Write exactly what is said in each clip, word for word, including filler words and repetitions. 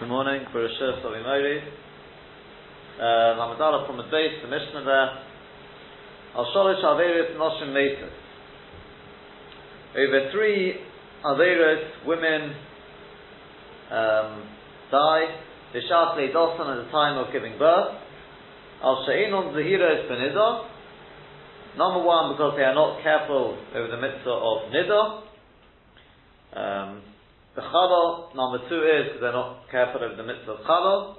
Good morning, Baruch Shir Sovi Mori. Lamadala from the base, the Mishnah there. Al-Shalish Al-Vehris Noshim later. Over three Al-Vehris women um, die. Bishat Leidosan at the time of giving birth. Al-Sha'inon Zahiris Ben Nidor. Number one, because they are not careful over the mitzvah of Nidor. Um, the Chalot, number two is because they're not careful over the mitzvah of Chalot.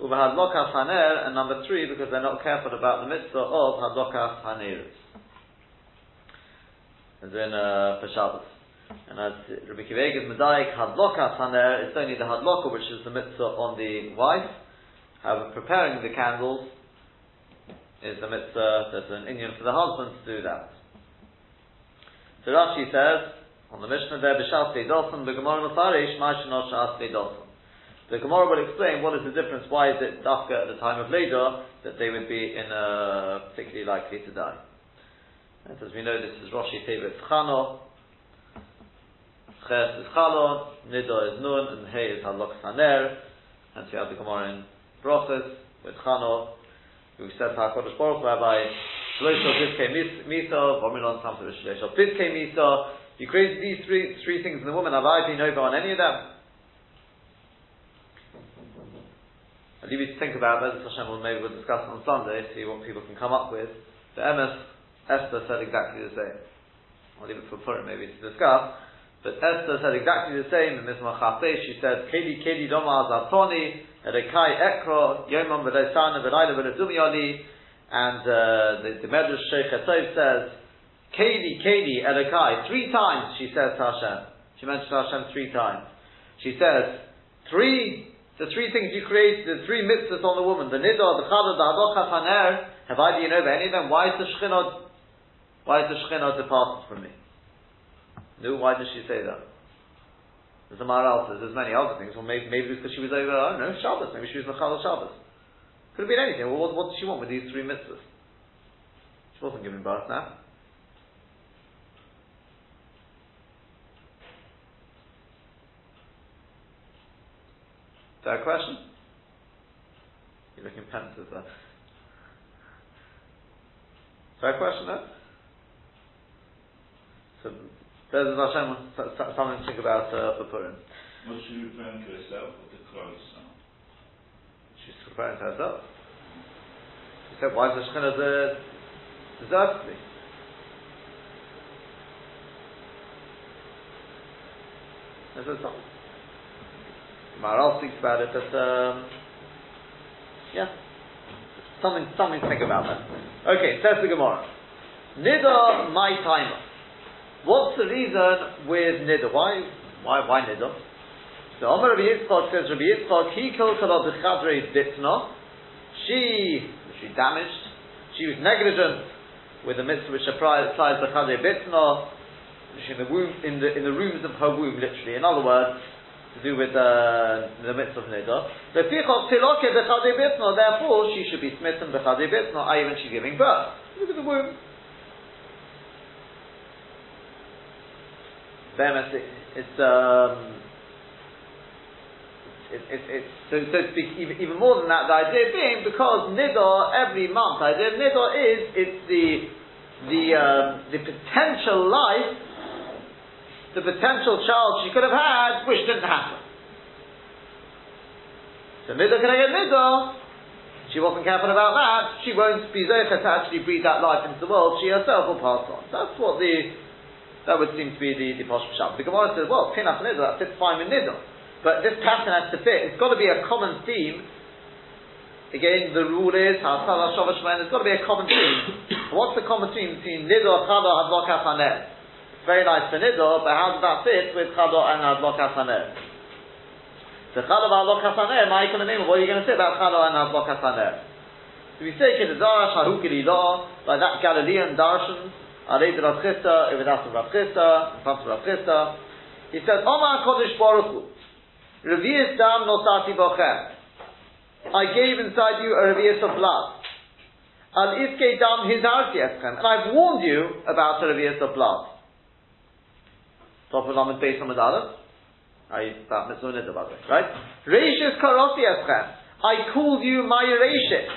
Uva Hadlokah Haner, and number three because they're not careful about the mitzvah of Hadlokah Haner. As in uh, Peshabbos. And as Rabbi Kivega's Medaik, Hadlokah Haner, it's only the Hadlokah which is the mitzvah on the wife. However, preparing the candles is the mitzvah, there's an inyan for the husband to do that. So Rashi says, on the Mishnah there, Bishas Leidosan, the Gomorrah Mefarish, Mashinosh As Leidosan. The Gomorrah will explain what is the difference, why is it Dafka at the time of Nidah, that they would be in a particularly likely to die. And as we know, this is Roshi Tevet Chano, Ches is Chalon, Nidah is Nun, and He is Hadlokah Haner. Hence we have the Gomorrah in Brochus, with Chano, who said Hakadosh Baruch Hu, Rabbi, Shloshal Pidkei Misa, Vomilon Samsa Shloshal Pidkei Misa. You created these three three things in the woman. Have I been over on any of them? I'll leave you to think about that. Maybe we'll discuss it on Sunday, see what people can come up with. The Emes, Esther said exactly the same. I'll leave it for Purim maybe to discuss. But Esther said exactly the same. In Mishnah Chafei, she said, Kedi Kedi Doma Zatoni, Erekai Ekro, Yomam Vedesana Vedayla Vedazumiyali, and uh, the, the Medrash Sheikh Hatov says, Kedi, Kedi, Elokai. Three times she says to Hashem. She mentions Hashem three times. She says, three, the three things you created, the three mitzvahs on the woman, the Nidah, the Chalot, the Hadlokah Haner, have I been over any of them? Why is the Shechinot, why is the Shechinot departed from me? No, why does she say that? There's a Maharaj, there's many other things. Well, maybe, maybe it was because she was over, I don't know, Shabbos. Maybe she was in the Chalot Shabbos. Could have been anything. Well, what, what did she want with these three mitzvahs? She wasn't giving birth now. Is that a question? You're looking pensive there. Is that a question there? So, there's Hashem, something to think about uh, for Purim. Was she referring to herself or to Christ? She's referring to herself. She said, why is the Shekhinah deserved to be? Is there something? Maharal speaks about it, but um, yeah, something, something to think about that. Okay, says the Gemara, Nidah my timer. What's the reason with Nidah? Why, why, why Nidah? So Amar Rabbi Yitzchak says, Rabbi Yitzchak, he killed Chalot the Khadre Bitna. She, she damaged. She was negligent with the mitzvah which applies the Khadre Bitna, in the womb, in the in the rooms of her womb, literally. In other words, to do with uh, the mitzvah of Nidah. Therefore, she should be smitten b'chadei bitna, i.e., when she's giving birth. Look at the womb. It's um, it's it, it, so, so to speak, even, even more than that. The idea being because Nidah every month. The idea of Nidah is it's the the um, the potential life. The potential child she could have had, which didn't happen. So Nidah can get Nidah. She wasn't careful about that. She won't be Zochah to actually breathe that life into the world. She herself will pass on. That's what the that would seem to be the the posh pshat. The Gemara says, well, Pinach Nidah, that fits fine with Nidah, but this pattern has to fit. It's got to be a common theme. Again, the rule is Hasal Hashavah Shemayin. It's got to be a common theme. What's the common theme between Nidah, Chalot, Hadlokah Haner? Very nice for Nidah, but how does that fit with Chalot and Hadlokah Haner? So Chalot and Hadlokah Haner, my economy, what are you going to say about Chalot and Hadlokah Haner? So we say, Kedazara Shahukiri Law, like that Galilean darshan, Alei de Rav Chisda, Evidas of Rav Chisda, Pams of Rav Chisda. He says, Oma Kodesh Baruch Hu, Reviyis Dam Nosati Bochem. I gave inside you a Reviyis of blood. Al Iskei Dam Hizarti Eschem. And I've warned you about the Reviyis of blood. Top of Lamed Beis Hamad Aleph, I start mitzvah nidah, by the way, right? Reishas karoti eschem. I called you my reishas.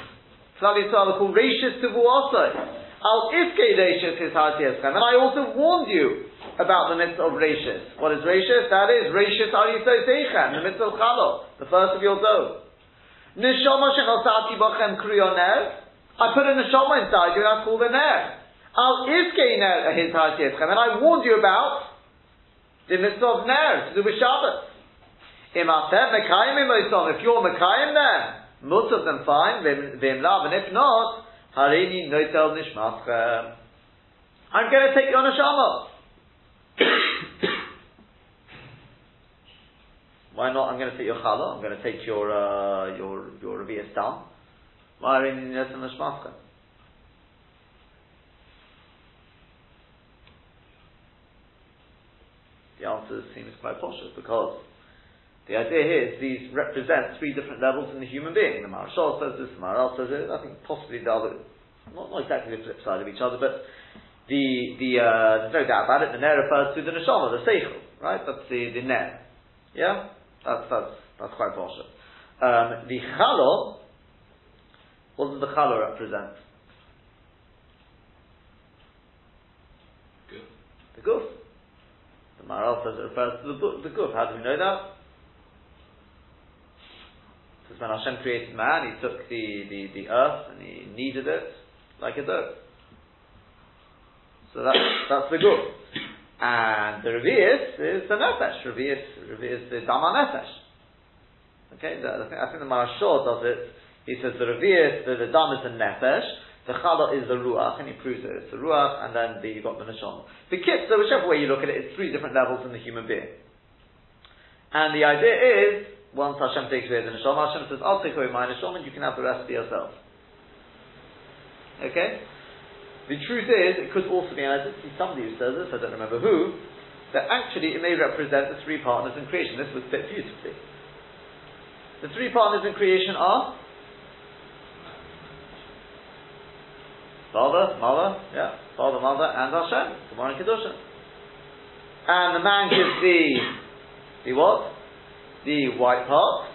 Klal Yisrael called reishas tivu also. Al iskei reishas hisharti eschem. And I also warned you about the mitzvah of reishas. What is reishas? That is reishas arisos eichem, the mitzvah of Chalot, the first of your dough. Neshama shechasati bachem kriyo ner. I put a neshama inside you and I called a ner. Al iskei ner hisharti eschem. And I warned you about the mitzvah of Ner, to do with Shabbos. If you're Mekayim then, most of them fine, Vim Lav, and if not, Harini Noitel Nishmatchem. I'm going to take your neshama. Why not? I'm going to take your challah, I'm going to take your, uh, your, your Reviyis Dam. Why Harini Noitel Nishmatchem? The answer seems quite cautious, because the idea here is these represent three different levels in the human being. The Maharaj says this, the Maharaj says it, I think possibly the other, not, not exactly the flip side of each other, but the, the uh, there's no doubt about it, the Ner refers to the Neshama, the Seichel, right? That's the, the Ner. Yeah? That's, that's, that's quite cautious. Um, the Chalot, what does the Chalot represent? Goof. The Goof. The Maharal says it refers to the, the Guf. How do we know that? Because when Hashem created man, he took the, the, the earth and he kneaded it like a dough. So that's, that's the Guf. And the Reviyas is the Nefesh. Reviyas is the Dama Nefesh. Okay, the, I, think, I think the Maharal Shor does it. He says the Reviyas, the, the Dama is the Nefesh. The Chalot is the Ruach, and he proves it. It's the Ruach, and then the, you've got the Neshama. The Kitzur, so whichever way you look at it, it's three different levels in the human being. And the idea is, once Hashem takes away the Neshama, Hashem says, I'll take away my Neshama, and you can have the rest for yourself. Okay? The truth is, it could also be, and I did see somebody who says this, I don't remember who, that actually it may represent the three partners in creation. This would fit beautifully. The three partners in creation are Father, Mother, yeah, Father, Mother, and Hashem, Gomorrah and Kedusha. And the man gives the, the what? The white part.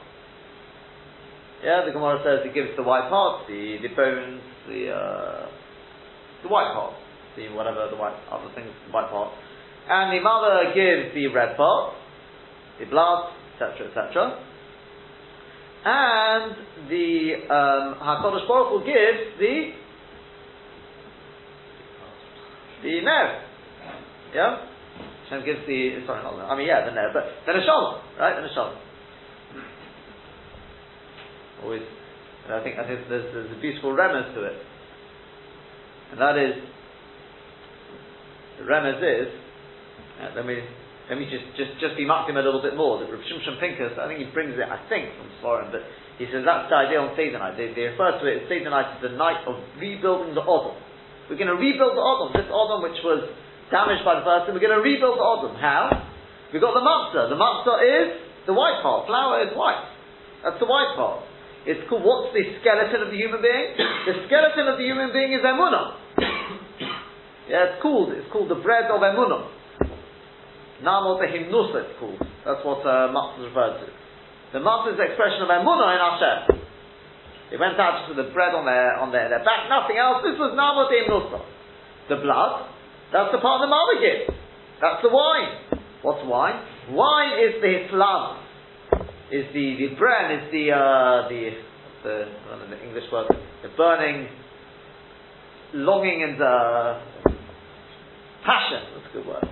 Yeah, the Gomorrah says he gives the white part, the, the bones, the, uh, the white part, the whatever, the white, other things, the white part. And the mother gives the red part, the blood, et cetera, et cetera. And the, um, Hakadosh Baruch Hu gives the The Ner. Yeah? Hashem gives the, sorry, not the, I mean, yeah, the Ner, but the Neshama, right? The Neshama. Always, and I think, I think there's, there's a beautiful remez to it. And that is, the remez is, uh, let me, let me just, just, just demark him a little bit more. The Rav Shimshon Pinkus, I think he brings it, I think, from Sforim, but he says that's the idea on Seder night. They, they refer to it as Seder night as the night of rebuilding the Odom. We're going to rebuild the Odom, this Odom which was damaged by the first, and we're going to rebuild the Odom. How? We've got the matzah. The matzah is the white part. Flour is white. That's the white part. It's called, what's the skeleton of the human being? The skeleton of the human being is Emunah. Yeah, it's called, it's called the bread of Emunah. Namo tehim nusa, it's called. That's what uh, matzah is referred to. The matzah is the expression of Emunah in Hashem. They went out to the bread on their on their, their back, nothing else. This was Namo de Nusa. The blood, that's the part the mother gives. That's the wine. What's wine? Wine is the Islam. Is the, the bread, is the uh, the the, I don't know the English word, the burning longing and uh, passion, that's a good word.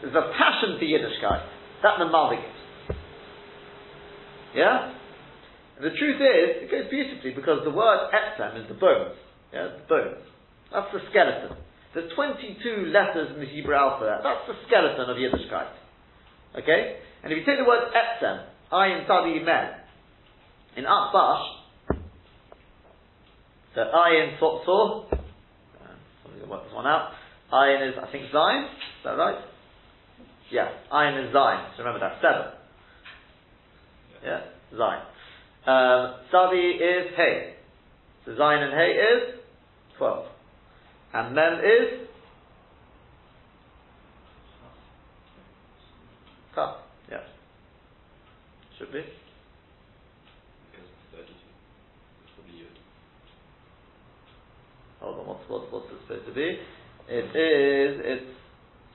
There's a passion for Yiddishkeit. That the mother gives. Yeah? The truth is, it goes beautifully because the word etzem is the bones. Yeah, the bones. That's the skeleton. There's twenty-two letters in the Hebrew alphabet. That's the skeleton of Yiddishkeit. Okay? And if you take the word etzem, ayin tadi men, in Atbash, so ayin tzor, somebody's going to work this one out. Ayin is, I think, Zion. Is that right? Yeah, ayin is Zion. So remember that, seven. Yeah, Zion. Um, Savi is Hey. So Zion and Hey is twelve. And Mem is Kaf. Yes. should be? Hold on, what's, what, what's it supposed to be? It is, it's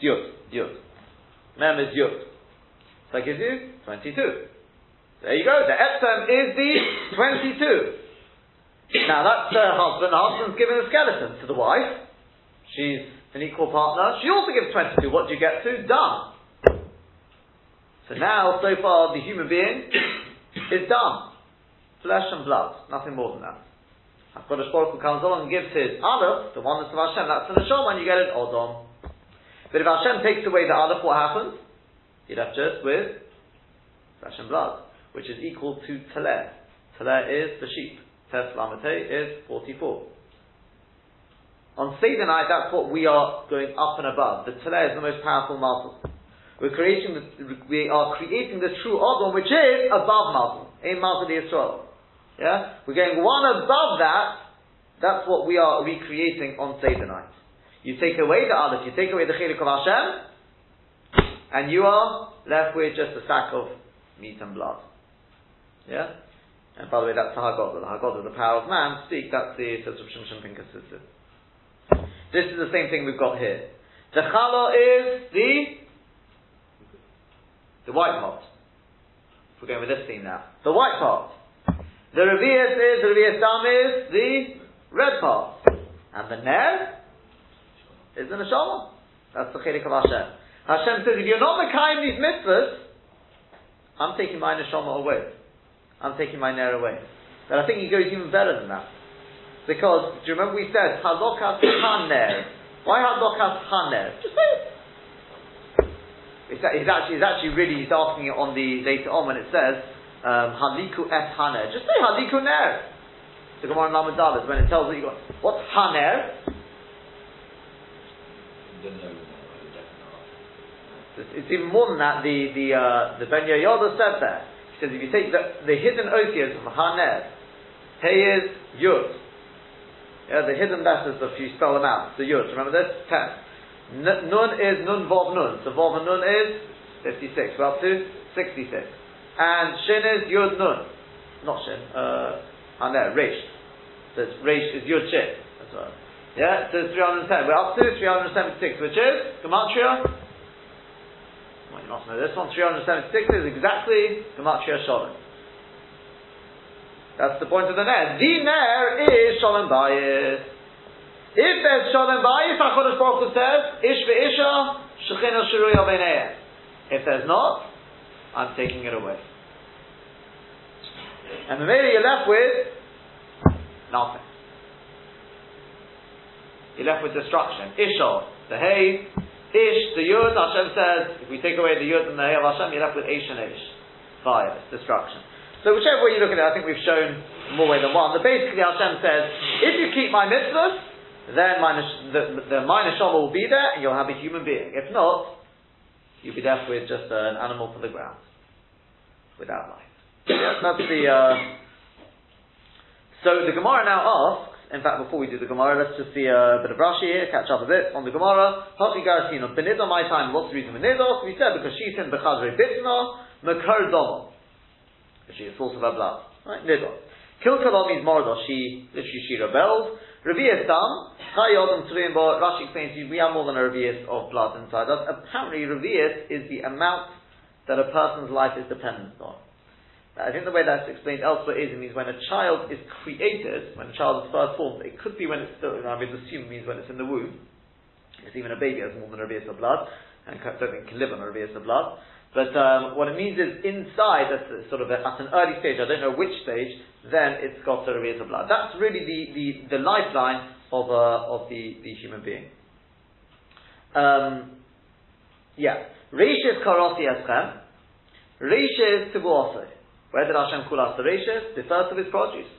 Yud, Yud. Mem is Yud. So that gives you twenty-two. There you go, the Etzem is the twenty-two. Now that's her husband. Her husband's giving a skeleton to the wife. She's an equal partner. She also gives twenty-two. What do you get to? Done. So now, so far, the human being is done. Flesh and blood. Nothing more than that. Hakadosh Baruch Hu comes along and gives his Aleph, the oneness of Hashem, that's the Neshama, and you get an Odom. But if Hashem takes away the Aleph, what happens? You're left just with flesh and blood, which is equal to Teler. Teler is the sheep. Tes Lametei is forty-four. On Seder night, that's what we are going up and above. The Teler is the most powerful muscle. We're creating the, we are creating the true Odom, which is above Muslim, in Mazal Yisrael. Yeah? We're going one above that. That's what we are recreating on Seder night. You take away the Aleph, you take away the Chiluk of Hashem, and you are left with just a sack of meat and blood. Yeah? And by the way, that's the Haggadah. The Haggadah, the power of man, speak, that's the Seder of Shem Shem Pinkas. This is the same thing we've got here. The Chalot is the The white part. We're going with this theme now. The white part. The Raviyas is, the Reviyis Dam is the red part. And the Ner is the Neshama. That's the Chedek of Hashem. Hashem says, if you're not Mekayim these mitzvahs, I'm taking my Neshama away. I'm taking my Ner away. But I think it goes even better than that. Because, do you remember we said, Hadlokah Haner. Why Hadlokah Haner? Just say it. It's, it's, actually, it's actually really, he's asking it on the, later on when it says, um, Hadliku et Haner. Just say Hadliku Ner. The Gomorrah and Lamadal, when it tells you, what's Haner? It's, it's even more than that, the, the, uh, the Ben Yoda said there. He says, if you take the, the hidden otheism of Haner, He is Yud. Yeah, the hidden letters, if you spell them out, the Yud. Remember this? Ten. N- nun is nun vav nun. So vav and nun is fifty-six. We're up to sixty-six. And shin is yud nun. Not shin. Uh, and there, reish. So it's reish is yud shin. That's right. Yeah, so it's three hundred ten. We're up to three hundred seventy-six, which is Gematria. Well, you must know this one. three hundred seventy-six is exactly Gematria Shalom. That's the point of the Ner. The Ner is Shalom Bayis. If there's Shalom Bayis, HaKadosh Baruch Hu says, Ish ve'isha, Shechinot shiruya b'nei. If there's not, I'm taking it away. And maybe you're left with nothing. You're left with destruction. Isha, the Hay, Ish, the Yud, Hashem says, if we take away the Yud and the Hay of Hashem, you're left with Ish and Ish. Fire, destruction. So whichever way you look at it, I think we've shown more way than one. But basically Hashem says, if you keep my mitzvahs, then minus, the, the minus Shama will be there and you'll have a human being. If not, you'll be left with just an animal for the ground. Without life. Yeah, that's the... Uh... So the Gemara now asks, in fact before we do the Gemara, let's just see a bit of Rashi here, catch up a bit on the Gemara. Hakigaratino, Benidah, my time, what's the reason for Nidah? We said because she's in Khadre Bitna, Makar Domo. She is source of her blood. Right? Nidah. Kil Kalami's Mardah, she, literally she rebelled. Reviyis Dam, Rashi explains to you, we have more than a Reviyis of blood inside us. Apparently, Reviyis is the amount that a person's life is dependent on. I think the way that's explained elsewhere is, it means when a child is created, when a child is first formed, it could be when it's still, I mean, assumed means when it's in the womb. Because even a baby has more than a Reviyis of blood, and I don't think it can live on a Reviyis of blood. But um, what it means is inside, at a, sort of a, at an early stage, I don't know which stage, then it's got a Reviyis of blood. That's really the, the, the lifeline of uh, of the, the human being. Um, yeah. Reishas karasi eschem. Reishas tibuase. Where did Hashem call us the Reishas? The first of his produce.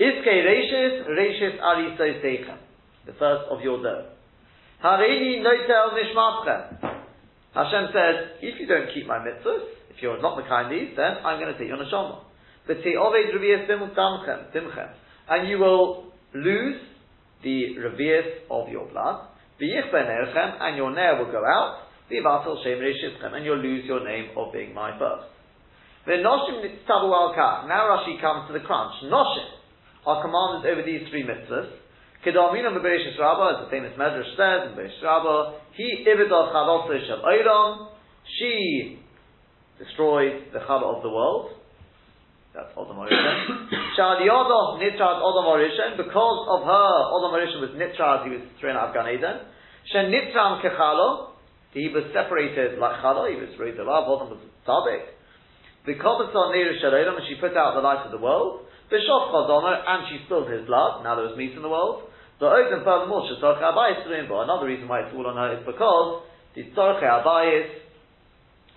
Iskei Reishas, Reishas arisei seichem. The first of your dough. Hareini noitel nishmatchem. Hashem says, if you don't keep my mitzvahs, if you're not Mekayim these, then I'm going to take your neshama. And you will lose the Reviyas of your blood. And your Ner will go out. And you'll lose your name of being my first. The Noshim Nitztabu Al-Kah. Now Rashi comes to the crunch. Noshim are commanded over these three mitzvahs. Kedaminam Bereishis Rabbah, as the famous Medrash says in Bereishis Rabbah, he ibid al Chaloto Shel Odom, she destroys the Chalot of the world. That's Odom Arishan. Shal Yodoh Nitrad Odom Arishan, because of her, Odom Arishan was Nitrad, he was thrown out of Gan Eden. Shen Nitram Kechalo, he was separated like Chalot, he was raised alive, Odom was Tzaddik. The Kovasan Ner Shalom, and she put out the light of the world. The Shof Chazomer, and she spilled his blood. Now there was meat in the world. The Odom, furthermore, Shetzorche Abayis Rimbo. Another reason why it's all on her is because the Tzorche Abayis,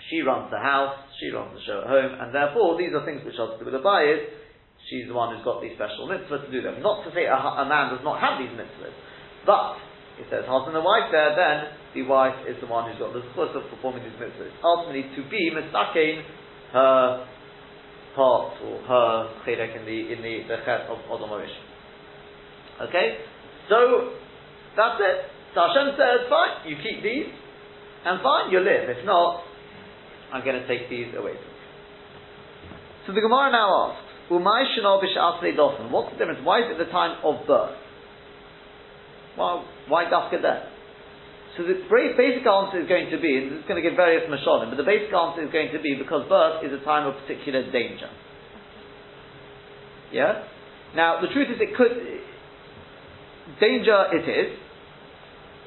she runs the house, she runs the show at home, and therefore these are things which are to do with Abayis. She's the one who's got these special mitzvahs to do them. Not to say a, a man does not have these mitzvahs, but if there's husband and wife there, then the wife is the one who's got the source of performing these mitzvahs. Ultimately, to be mistaken, her part or her chedek in the in the, the chet of Odom Arishon. Okay, so that's it. So Hashem says, fine, you keep these, and fine, you live. If not, I'm going to take these away from you. So the Gemara now asks, Umay Shinobish Asle Dothan. What's the difference? Why is it the time of birth? Well, why dafka then? So the very basic answer is going to be, and it's going to give various mashalim, but the basic answer is going to be because birth is a time of particular danger. Yeah? Now, the truth is it could... Danger it is,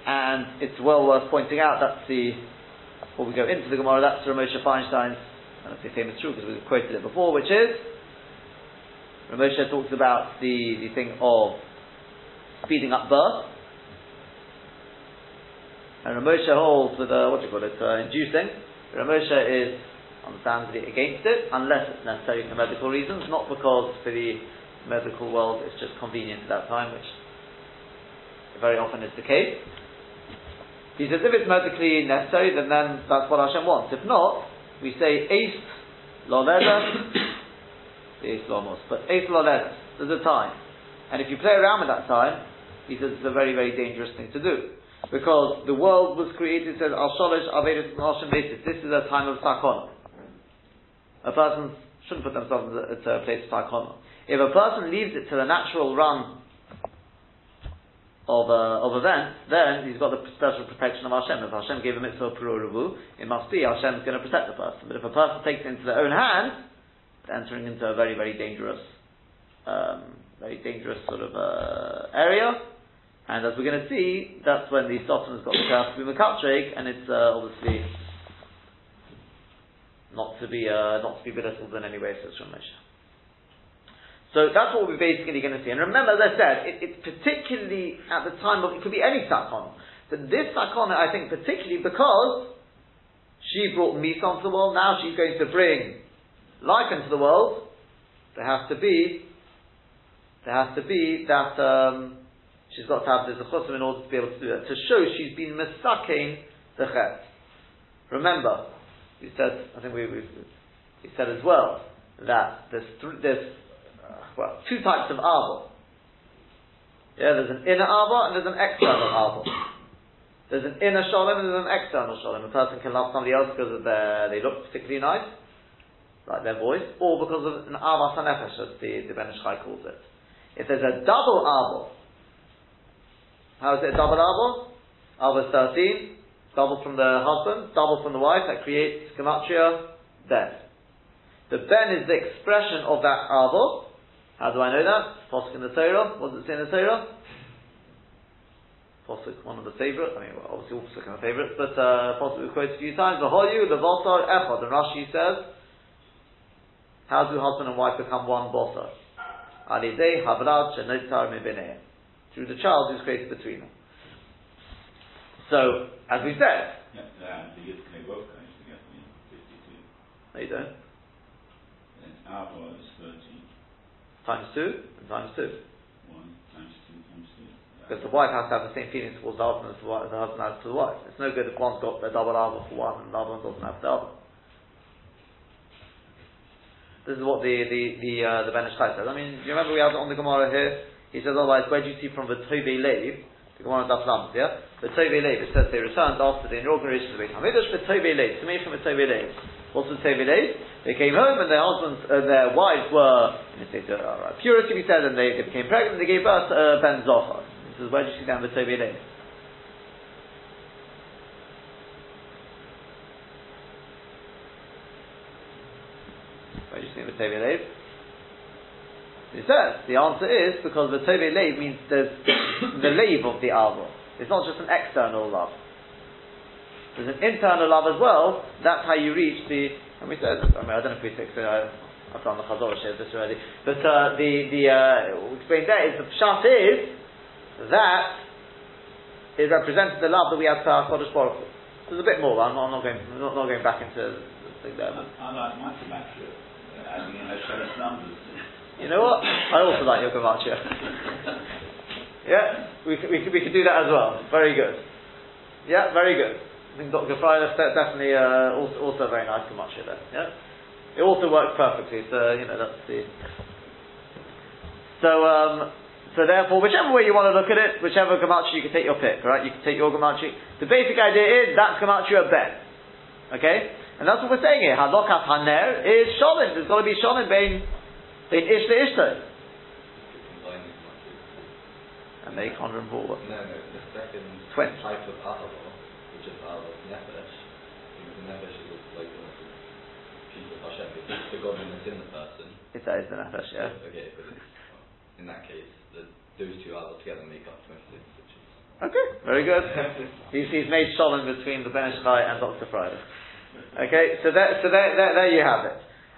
and it's well worth pointing out, that's the... Before we go into the Gomorrah, that's Rav Moshe Feinstein's, I don't say famous truth because we've quoted it before, which is, Rav Moshe talks about the, the thing of speeding up birth. And Rav Moshe holds with a, what do you call it, uh, inducing. Rav Moshe is, understandably, against it, unless it's necessary for medical reasons, not because for the medical world it's just convenient at that time, which very often is the case. He says, if it's medically necessary, then, then that's what Hashem wants. If not, we say, Eis Loledas, Eis Lomos, but Eis Loledas, there's a time. And if you play around with that time, he says it's a very, very dangerous thing to do. Because the world was created, says Al-Shalish, Al-Vehris, Noshim. This is a time of takon. A person shouldn't put themselves at a place of takon. If a person leaves it to the natural run of uh, of events, then he's got the special protection of Hashem. If Hashem gave a mitzvah peru, it must be Hashem is going to protect the person. But if a person takes it into their own hands, they're entering into a very, very dangerous, um, very dangerous sort of uh, area. And as we're going to see, that's when the Satan has got the curse to be Mekatrik, and it's uh, obviously not to be uh, not to be belittled in any way, says Rav Moshe. So that's what we're basically going to see. And remember, as I said, it, it's particularly at the time of, it could be any Sakon, but this Sakon, I think, particularly because she brought meat onto the world, now she's going to bring life into the world. There has to be, there has to be that. Um, She's got to have the zechusim in order to be able to do that, to show she's been mistaking the chet. Remember, he said, I think we, we he said as well that there's th- there's uh, well two types of arba. Yeah, there's an inner arba and there's an external arba. There's an inner shalom and there's an external shalom. A person can love somebody else because of their they look particularly nice, like their voice, or because of an arba sanefesh, as the the Ben Ishchai calls it. If there's a double arba. How is it a double arba? Arba thirteen, double from the husband, double from the wife, that creates Gematria, Ben. The Ben is the expression of that arba. How do I know that? Posuk in the Torah. What does it say in the Torah? Posuk, one of the favourites. I mean, well, obviously all Posuk are my favourites, but uh, Posuk we've quoted a few times. V'hoyu levotar echad. And Rashi says, how do husband and wife become one botar? Alidei habrad shenotar mibineim. Through the child who's created between them. So, as we said, yeah, uh, the youth can evoke kind of together in fifty-two. No, you don't. And Abba is thirteen. Times two and times two. One times two times two. Because the wife has to have the same feelings towards the husband as the husband has to the wife. It's no good if one's got the double Abba for one and the other one doesn't have the other. This is what the the the, uh, the Ben Ishchai says. I mean, do you remember we had it on the Gomorrah here? He says, otherwise, where do you see from the Tove Lev? The Gomorrah Daf Lamed, yeah? The Tove Lev, it says they returned after the inauguration of the Beit HaMikdash, the Tove Lev. To me, from the Tove Lev. What's the same in age? They came home and their husbands and their wives were purity, we said, and they, they became pregnant and they gave birth to uh, Ben Zohar. This is where you see down the Soviet age. Where do you see the Soviet age? It says, the answer is because the Soviet age means there's the lave of the Avo. It's not just an external love. There's an internal love as well. That's how you reach the. And we said, I mean, I don't know if we said I've done the Chazor share this already, but uh, the the uh, explained there is the pshat is that it represents the love that we have to our Hakadosh Baruch Hu. There's a bit more. I'm not, I'm not going I'm not, not going back into the thing there. I like my Gematria, adding in those famous numbers. You know what? I also like your Gematria. Yeah, we we we could do that as well. Very good. Yeah, very good. I think Doctor Freilich, that's definitely uh, also, also a very nice Gematria there. Yeah? It also works perfectly, so you know that's the So um, so therefore whichever way you want to look at it, whichever Gematria, you can take your pick, right? You can take your Gematria. The basic idea is that's Gematria Ben. Okay? And that's what we're saying here. Hadlokah Haner is Sholin. There's gotta be Sholin bein bein ish to ishto. And they can't remember what No, no, the second twenty type of Ahavah. If that is the nefesh, yeah. Okay, but in that case, the, those two are together make up twenty-six. Okay, very good. he's, he's made shalom between the Ben Ishchai and Doctor Friday. Okay, so that, so there, there, there you have it.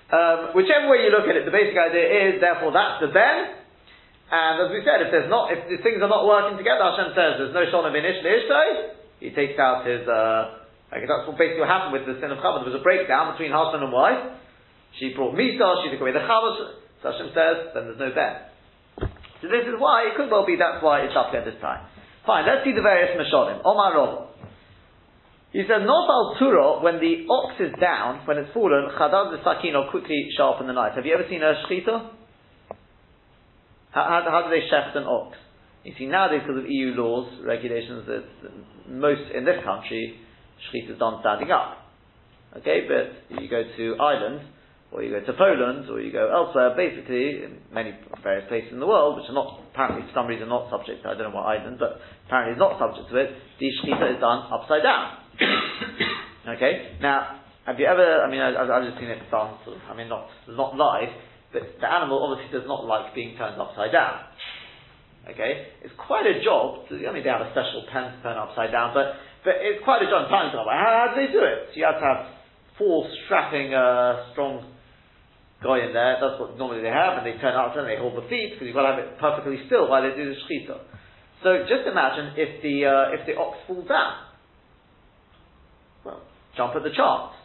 Um, whichever way you look at it, the basic idea is, therefore, that's the Ben. And as we said, if there's not, if the things are not working together, Hashem says there's no shalom in Ish Ishtai. He takes out his, uh, like that's what basically what happened with the sin of Chavos. There was a breakdown between husband and wife. She brought Misa, she took away the Chavos. So Hashem says, then there's no Ben. So this is why, it could well be that's why it's up here this time. Fine, let's see the various Mesholim. Omar Rob. He says, not al Turo, when the ox is down, when it's fallen, Chadaz the Sakino quickly sharpen the knife. Have you ever seen a Shechita? How, how, how do they sheft an ox? You see, nowadays, because of E U laws, regulations, that most in this country, shechita is done standing up. Okay, but if you go to Ireland, or you go to Poland, or you go elsewhere, basically, in many various places in the world, which are not, apparently, for some reason, not subject to, I don't know what Ireland, but apparently is not subject to it, the shechita is done upside down. Okay, now, have you ever, I mean, I, I've, I've just seen it done, sort of, I mean, not, not live, but the animal obviously does not like being turned upside down. Okay, it's quite a job. To, I mean, they have a special pen to turn upside down, but, but it's quite a job. How, how do they do it? So you have to have four strapping, uh, strong guy in there. That's what normally they have, and they turn upside down. They hold the feet because you've got to have it perfectly still while they do the shechita. So just imagine if the uh, if the ox falls down. Well, jump at the chance.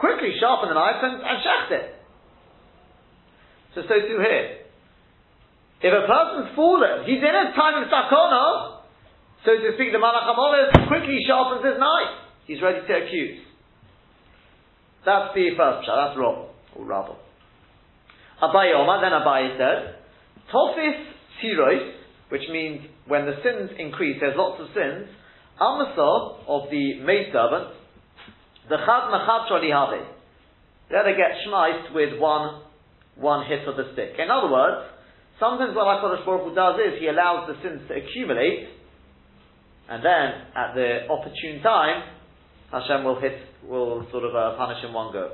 Quickly sharpen the knife and, and shaft it. So so too here. If a person's fallen, he's in a time of sakana, so to speak, the Malach HaMolech quickly sharpens his knife. He's ready to accuse. That's the first shot. That's Rob, or Rabba. Abai Omar, then Abai said, Tofis Tirois, which means when the sins increase, there's lots of sins, Amasah, of the maidservant, the Chad Machad Shali Habe. There they get schmeiched with one, one hit of the stick. In other words, sometimes what HaKadosh Baruch Hu does is he allows the sins to accumulate, and then at the opportune time, Hashem will hit, will sort of uh, punish in one go.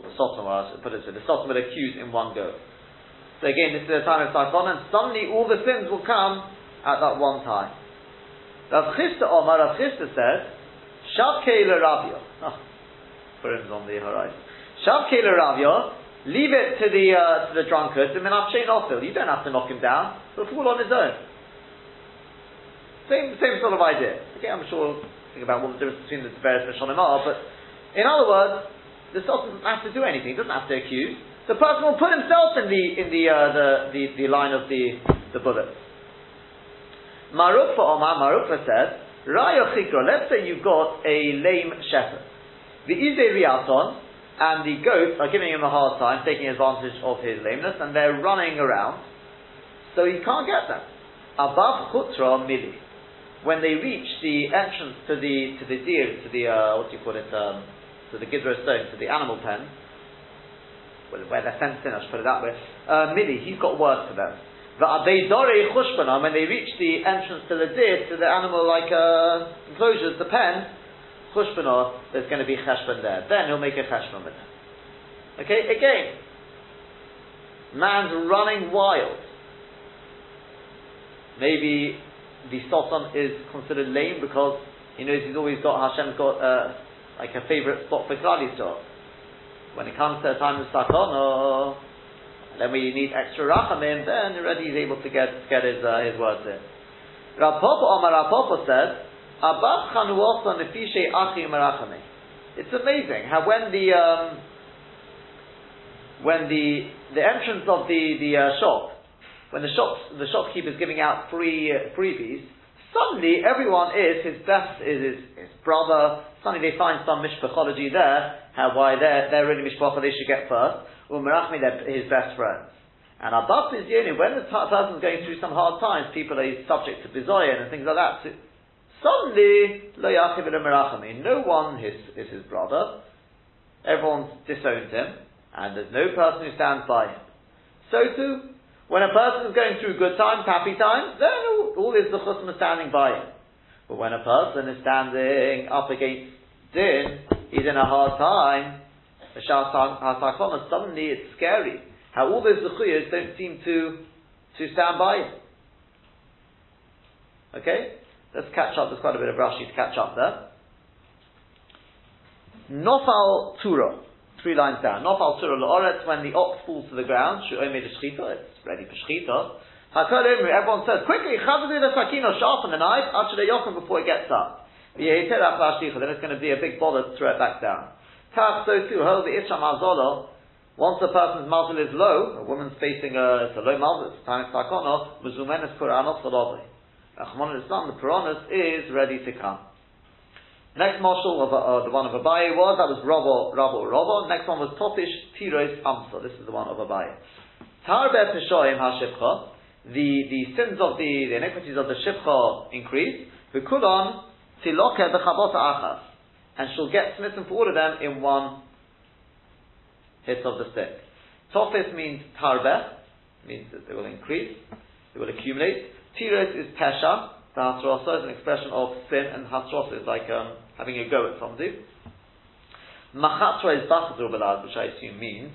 Or the Satan, I should put it so, the Satan will accuse in one go. So again, this is a time of Sarkon, and suddenly all the sins will come at that one time. Rav Chisda Omar, Rav Chisda says, Shavkei l'Raviyah. Oh, Purim's on the horizon. Shavkei l'Raviyah. Leave it to the uh, to the drunkard. I mean, I've chained off him. You don't have to knock him down. He'll fall on his own. Same same sort of idea. Okay, I'm sure. Think about what the difference between the various Mishonim are. But in other words, the Sultan doesn't have to do anything. He doesn't have to accuse. The person will put himself in the in the uh, the, the the line of the the bullets. Marukva Omar Marukva says, Rayo Chikra. Let's say you've got a lame shepherd. The Izei Riaton. And the goats are giving him a hard time, taking advantage of his lameness, and they're running around, so he can't get them. Above chutra mili, when they reach the entrance to the to the deer, to the uh, what do you call it, um, to the Gidra stone, to the animal pen, where they're fenced in, I should put it that way, uh, Mili, he's got words for them. When they reach the entrance to the deer, to the animal-like uh, enclosures, the pen, Chushbanah, there's going to be Cheshban there. Then he'll make a Cheshban with them. Okay, again, man's running wild. Maybe the Satan is considered lame because he knows he's always got, Hashem's got uh, like a favourite spot for Klal Yisrael. When it comes to a time of Sakana, then we need extra Rachamim, then already he's able to get get his uh, his words in. Rav Papa Omar Rav Papa says, Abach Chanuasa Nefishe Achim Rachamim. It's amazing how when the um, when the the entrance of the the uh, shop, when the shops the shopkeeper is giving out free uh, freebies, suddenly everyone is his best is his, his brother. Suddenly they find some mishpachology there. How why they're they're really mishpacha they should get first. Or merachmi, they're his best friends. And above is yoni, when the t- person's going through some hard times, people are subject to bizayin and things like that. So, suddenly lo yachiv el merachmi, no one is is his brother. Everyone disowns him. And there's no person who stands by him. So too, when a person is going through good times, happy times, then all is the chusma standing by him. But when a person is standing up against din, he's in a hard time, suddenly it's scary how all those zechuyas don't seem to to stand by him. Okay? Let's catch up, there's quite a bit of Rashi to catch up there. Nofal Turah. Three lines down. Nofal Tura L'Oretz, when the ox falls to the ground, Shu'omei L'Shchita, it's ready for Shchita. Hakol Omri, everyone says, quickly, Chavadu L'Sakino, sharpen the knife, Achadei Yochum, before it gets up. V'yeheter Achash Ticha, then it's going to be a big bother to throw it back down. Kach, so too, Hol V'Isham Azolo, once a person's muzzle is low, a woman's facing a, it's a low muzzle, it's a time of Sakono, Muzumenes Puranos Salobri. Achmon al-Islam, the Puranos is ready to come. Next marshal of uh, the one of Abaye was, that was Rabo, Rabo, Rabo. Next one was Totish, Tirois, Amsa. This is the one of Abaye. Tarbet Peshoim HaShivcha, the, the sins of the, the iniquities of the Shivcha increase. V'kulon, Tiloke B'chabot Achas. And she'll get smitten for all of them in one hit of the stick. Tofis means Tarbet, means that they will increase, they will accumulate. Tirois is Pesha. The hasrasa is an expression of sin, and hasrasa is like um, having a go at somebody. Machatra is bachazur balad, which I assume means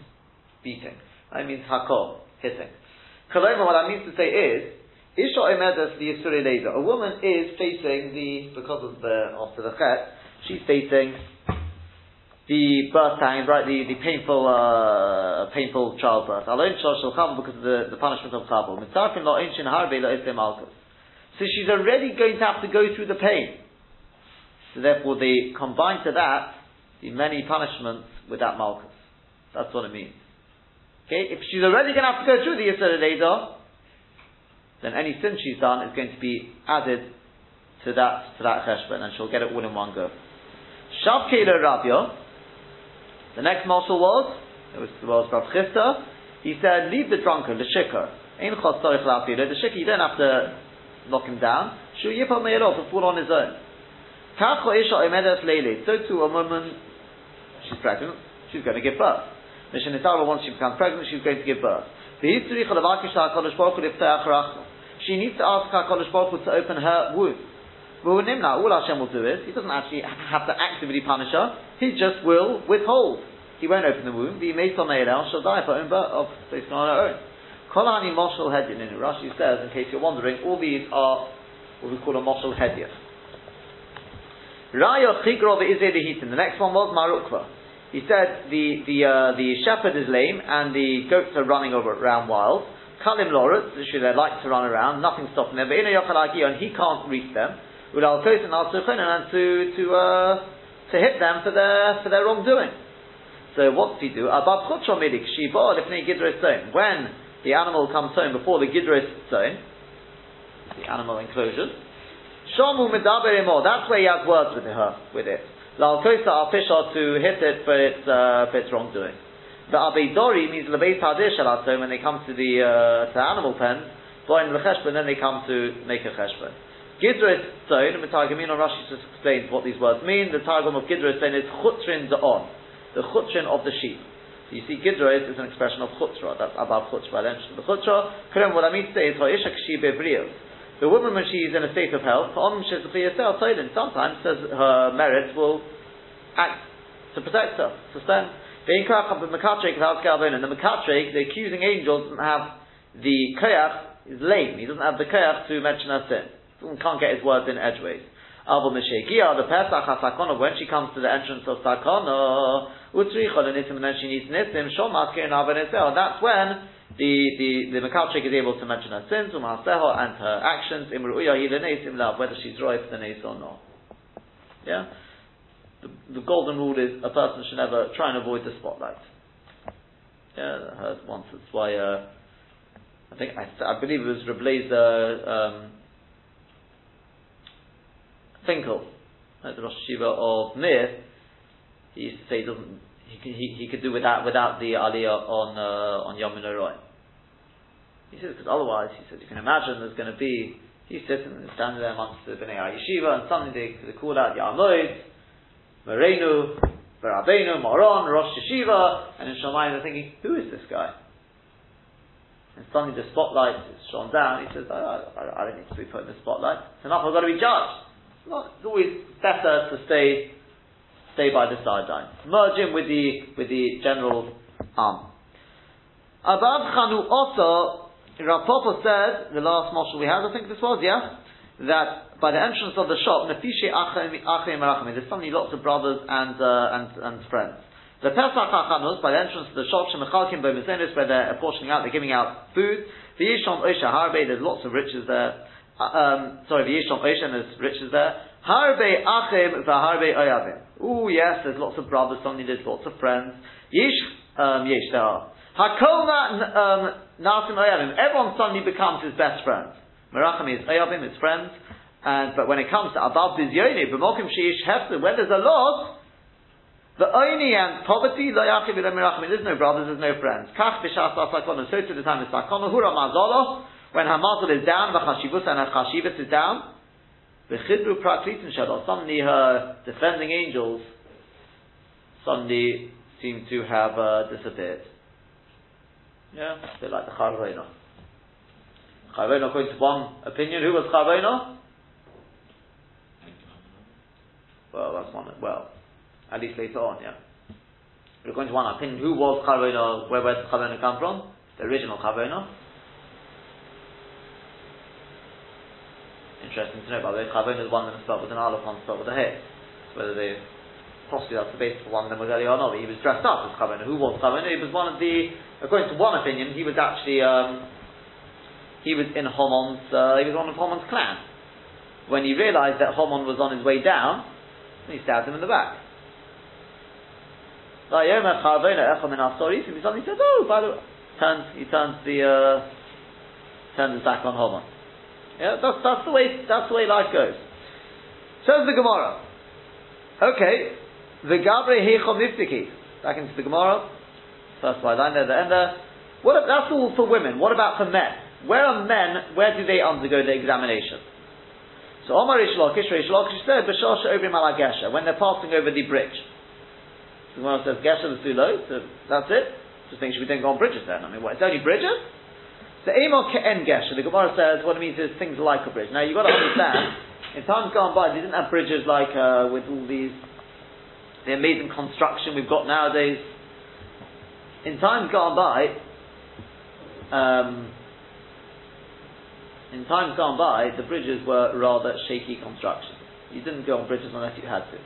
beating. It means hakol, hitting. Kaloma, what I mean to say is, isha emedas liyisuri leda. A woman is facing the, because of the, after the chet, she's facing the birth time, right, the, the painful, uh, painful childbirth. Alon shall come because of the, the punishment of Kabul. Mitzarkin lo einshin harbe lo isle malchus. So she's already going to have to go through the pain. So therefore they combine to that the many punishments with that Malchus. That's what it means. Okay, if she's already going to have to go through the Yisrael Nidor, then any sin she's done is going to be added to that to that Cheshvan, and she'll get it all in one go. Shavkele Rabia, the next marshal was, it was the world's Rav Chisda, he said, leave the drunkard, the shikar. Ein chos tzorich la'afilo, the shikar, you don't have to knock him down. Shu yipal meirov, he'll fall on his own. Kacho isha omedes leile. So too, a woman, she's pregnant, she's going to give birth. Mishnah once she becomes pregnant, she's going to give birth. She needs to ask Hakadosh Baruch Hu to open her womb. All Hashem will do is, He doesn't actually have to actively punish her. He just will withhold. He won't open the womb. The meisal meirov, she'll die of her own birth, based on her own. Kolani Moshel Hedin in Rashi says, in case you're wondering, all these are what we call a Moshel Hedin. Raya Chigrov Izelihitin. The next one was Marukva. He said the the uh, the shepherd is lame and the goats are running over around wild. Kalim Loritz, literally they like to run around, nothing stopping them, but in a Yochalagi, and he can't reach them. Ulal Kosin Al Sukhon, and to to uh, to hit them for their for their wrongdoing. So what does he do? Abab Chochomidik Shiba Lifnei Gidros Zone. When the animal comes home before the Gidros zone, the animal enclosures, Shamu Medaberemo, that's where he has words with her, with it. Lal Kosa al Pishar, to hit it for its, uh, for its wrongdoing. The Abeidori means Labeit Hadish Alatom, when they come to the, uh, to the animal pen, Boin Lecheshbon, then they come to make a Cheshbon. Gidre Tzon, the Targumin on Rashi just explains what these words mean. The Targum of Gidre Tzon is Chutrin De'on, the Chutrin of the sheep. So you see, Gidre is an expression of Chutra, that's above Chutra, then the Chutra. Kurem, what I mean to say is Ha'isha K'shi Bevriyo. The woman, when she is in a state of health, sometimes her merits will act to protect her, to stand. The Mekatrek, the accusing angel, doesn't have the Koyach, is lame, he doesn't have the Koyach to mention her sin. Can't get his words in edgeways. Albo Meshekia, the Pesach HaSakonah, when she comes to the entrance of Sakonah, Utrichol Nisim, and then she needs Nisim, Shomas Kirin Avanesel, and that's when the, the, the Mekatrek is able to mention her sins, Umahaseho, and her actions, Imru'ya Hilenesim Lav, whether she's Roif Denes or not. Yeah? The, the golden rule is a person should never try and avoid the spotlight. Yeah, I heard once, that's why, uh, I think, I, I believe it was Reblazer, um, Finkel, like the Rosh Hashiva of Ner, he used to say he doesn't. He, he, he could do without without the Aliyah on uh, on Yom Menorah. He says because otherwise, he says you can imagine there's going to be he's sitting and standing there amongst the Bnei Yeshiva, and suddenly they, they call out Ya'amod, Marenu, Barabenu, Moron, Rosh Yeshiva, and in Shammai they're thinking, who is this guy? And suddenly the spotlight is shone down. He says, I, I, I don't need to be put in the spotlight. It's enough. I've got to be judged. Not, it's always better to stay stay by the sideline. Merge in with the with the general arm. Abab Chanu Oto, Rav Papa said, the last marshal we had, I think this was, yeah? That by the entrance of the shop, Nefishe Achim Rachim, there's suddenly lots of brothers and uh, and, and friends. The Pesach HaChanus, by the entrance of the shop, Shemachalkim Bomizenis, where they're apportioning out, they're giving out food. V'yishom Oisha Harbe, there's lots of riches there. Uh, um, sorry, V'yishom Oisha, there's riches there. Harbe Achim v'harbe Oyavim. Ooh, yes, there's lots of brothers, suddenly there's lots of friends. Yish, um, Yish, there are. Hakoma Nasim Oyavim. Everyone suddenly becomes his best friend. Merachim is Oyavim, his friends. And, but when it comes to Abab Dizyoni, B'mokim Sheyish Hefzer, where there's a lot, the Oni and poverty, Loyachiv Merachim, there's no brothers, there's no friends. Kach Bishas Sakona, so to the time of Sakona, Hura Mazolo, when her mazel is down, V'chashivus, and her chashivus is down. V'chidru praklitin shalot. Suddenly her defending angels suddenly seem to have uh, disappeared. Yeah, a bit like the Charvona. Charvona, according to one opinion, who was Charvona? Well, that's one. Well, at least later on, yeah. But according to one opinion, who was Charvona? Where, where did Charvona come from? The original Charvona. Interesting to know, by the way, Charvona is one of them start with an aleph, one start with a hey. Whether they, possibly that's the basis for one of them was Eli or not, but he was dressed up as Charvona. Who was Charvona? He was one of the, according to one opinion, he was actually, um, he was in Homon's, uh, he was one of Homon's clan. When he realized that Homon was on his way down, he stabbed him in the back. He suddenly says, oh, by the way, turns, he turns the, uh, turns his back on Homon. Yeah, that's that's the way that's the way life goes. Says the Gomorrah. Okay, the Gabre Hechom Iftiki. Back into the Gomorrah. First line there, the end there. What if, that's all for women? What about for men? Where are men? Where do they undergo the examination? So Omar Rish Lakish, Rish Lakish said, B'shasha Obrim Ala Gesha, when they're passing over the bridge. The Gomorrah says Gesha is too low, so that's it. Just think should we don't go on bridges then? I mean, what? It's only bridges. The Amor Ke'en Gesha, the Gemara says what it means is things like a bridge. Now you've got to understand, in times gone by, they didn't have bridges like uh, with all these, the amazing construction we've got nowadays. In times gone by, um, in times gone by, the bridges were rather shaky construction. You didn't go on bridges unless you had to.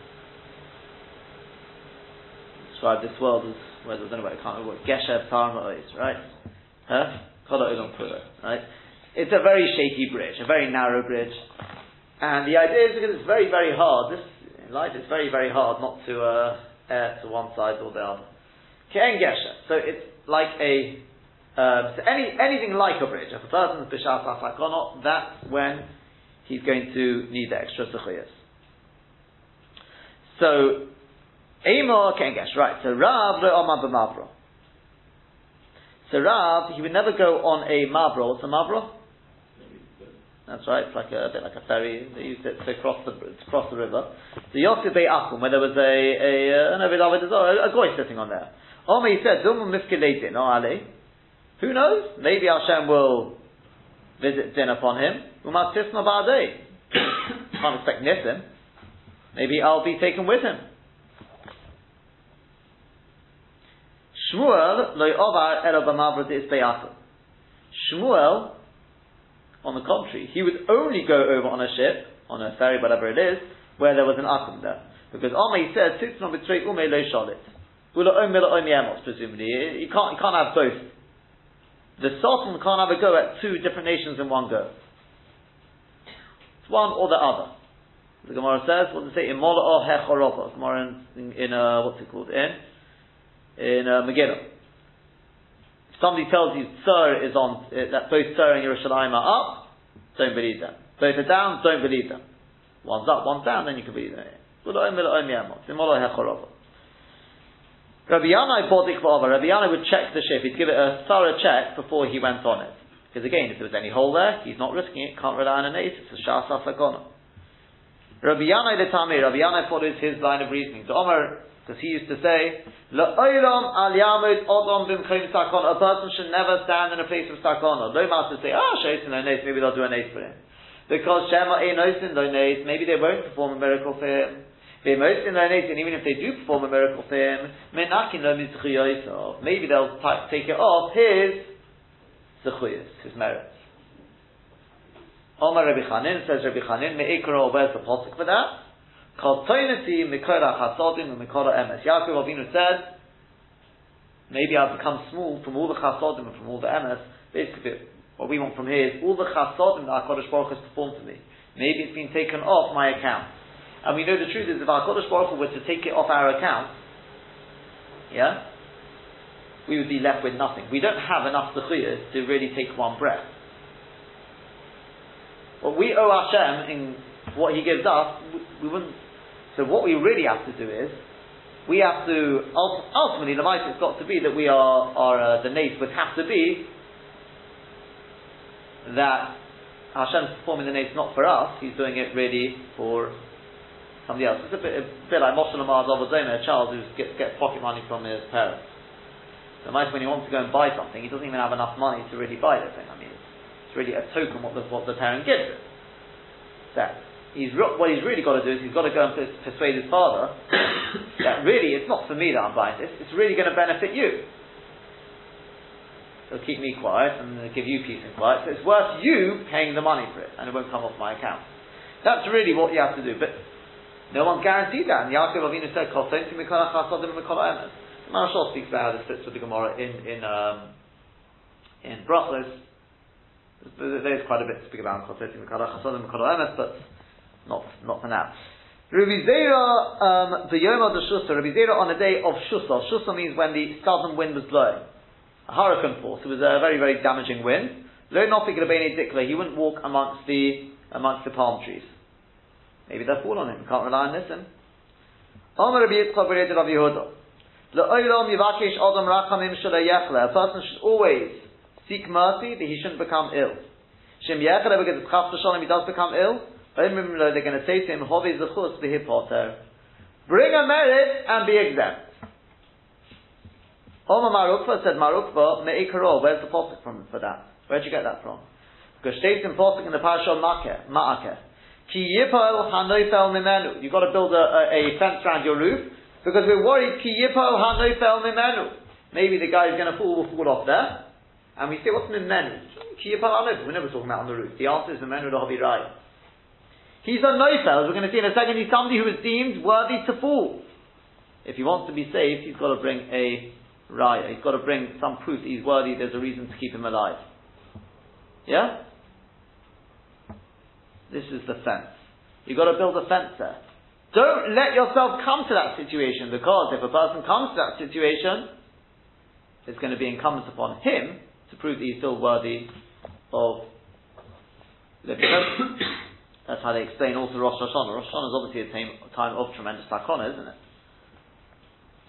Describe this world as, well, I don't know what I can't remember, Gesha Tarma is, right? Huh? Right? It's a very shaky bridge, a very narrow bridge, and the idea is because it's very, very hard. This in life, it's very, very hard not to uh, err to one side or the other. So it's like a uh, so any anything like a bridge. If a person's bishas hasakonot, that's when he's going to need the extra sechiyas. So Amor Kengesh, right? So Rav lo Amar b'mavro. So Rav, he would never go on a mavro. What's a mavro? That's right. It's like a, a bit like a ferry. They used it to cross the to cross the river. The Yosef Bey Akum, where there was a a an a goy sitting on there. Omar, he said, "Dumu mifkileitin, no Ali. Who knows? Maybe Hashem will visit din upon him. Umat tisna ba'adei. Can't expect nisim. Maybe I'll be taken with him." Shmuel loy ovar elo b'mavrat is Bey Akum. Shmuel, on the contrary, he would only go over on a ship, on a ferry, whatever it is, where there was an Akum there. Because Omar, he said, Titzna betray ume lo shalit. Ula oim mila oim yemos, presumably. You can't, you can't have both. The Sultan can't have a go at two different nations in one go. It's one or the other. The Gemara says, what does it say? Imola or hechorova. Gemara in, in uh, what's it called? In, in uh, Megiddo. Somebody tells you Tzur is on, uh, that both Tzur and Yerushalayim are up, don't believe them. Both are down, don't believe them. One's up, one's down, then you can believe them. Rabbi Yanai bought it for Ava. Rabbi Yanai would check the ship, he'd give it a thorough check before he went on it. Because again, if there was any hole there, he's not risking it, can't rely on an ace, it's a Shah Safagona. Rabbi Yanai Litami, Rabbi Yanai follows his line of reasoning. So Omar, because he used to say, L'oilam al yamud odom b'mchim sakona. A person should never stand in a place of sakona. No master say, ah, shaysin lo nes, maybe they'll do an ace for him. Because shema enosin lo nes, maybe they won't perform a miracle for him. They most in their nation, even if they do perform a miracle for him, menakin lo mizchiyos. Maybe they'll take it off his zechuyos, his merits. Omar Rabbi Chanin says, Rabbi Chanin meikro. Where's the pasuk for that? Kol toinati mikora chasodim umikora emes. Yaakov Avinu said, maybe I'll become small from all the chasodim and from all the emes. Basically, what we want from here is all the chasodim that Hakadosh Baruch has performed for me. Maybe it's been taken off my account. And we know the truth is, if our Kodesh Baruch Hu were to take it off our account, yeah, we would be left with nothing. We don't have enough zechiyos to really take one breath. What we owe Hashem in what He gives us, we wouldn't. So what we really have to do is, we have to ultimately the might has got to be that we are, are uh, the nace would have to be that Hashem is performing the nace not for us; He's doing it really for somebody else. It's a bit, a bit like Moshe Lamar's Avozoma, a child who gets, gets pocket money from his parents. So nice when he wants to go and buy something, he doesn't even have enough money to really buy the thing. I mean, it's really a token what the, what the parent gives him. That he's what he's really got to do is he's got to go and persuade his father that really it's not for me that I'm buying this. It's really going to benefit you. It'll keep me quiet and it'll give you peace and quiet. So it's worth you paying the money for it, and it won't come off my account. That's really what you have to do, but. No one guaranteed that. And Yaakov Avinu said, Kol Tonti Mikol HaChasodim Mikol HaEmes. The Maharaj speaks about how this fits with the Gomorrah in in um, in Brachos. There's quite a bit to speak about Kol Tonti Mikol HaChasodim Mikol HaEmes, but not not for now. Rabbi Zera b'Yom of the Shusa. Rabbi Zera on the day of Shusa. Shusa means when the southern wind was blowing, a hurricane force. It was a very very damaging wind. Lo Nafik Rabbeinu Dikla. He wouldn't walk amongst the amongst the palm trees. Maybe they'll fall on him. Can't rely on this. Omar Rabbi Yitzchak b'Rei Rav Yehuda. L'olam yivakesh adam rachamim shelo yechle. A person should always seek mercy that he shouldn't become ill. Shem yechle, because if chas v'shalom he does become ill, omrim lo, they're going to say to him, Hovei zechus v'hipoter. Bring a merit and be exempt. Omar Marukva said, Marukva me'ikaro. Where's the pasuk from for that? Where'd you get that from? Because states in pasuk in the parashah Ma'akeh. Ma'akeh. You've got to build a, a, a fence around your roof because we're worried. Maybe the guy who's going to fall will fall off there, and we say, "What's mimenu?" We're never talking about on the roof. The answer is mimenu lahavi rai. He's a noifel, as we're going to see in a second. He's somebody who is deemed worthy to fall. If he wants to be saved, he's got to bring a raya. He's got to bring some proof that he's worthy. There's a reason to keep him alive. Yeah. This is the fence. You've got to build a fence there. Don't let yourself come to that situation, because if a person comes to that situation, it's going to be incumbent upon him to prove that he's still worthy of living. That's how they explain also Rosh Hashanah. Rosh Hashanah is obviously a time of tremendous takana, isn't it?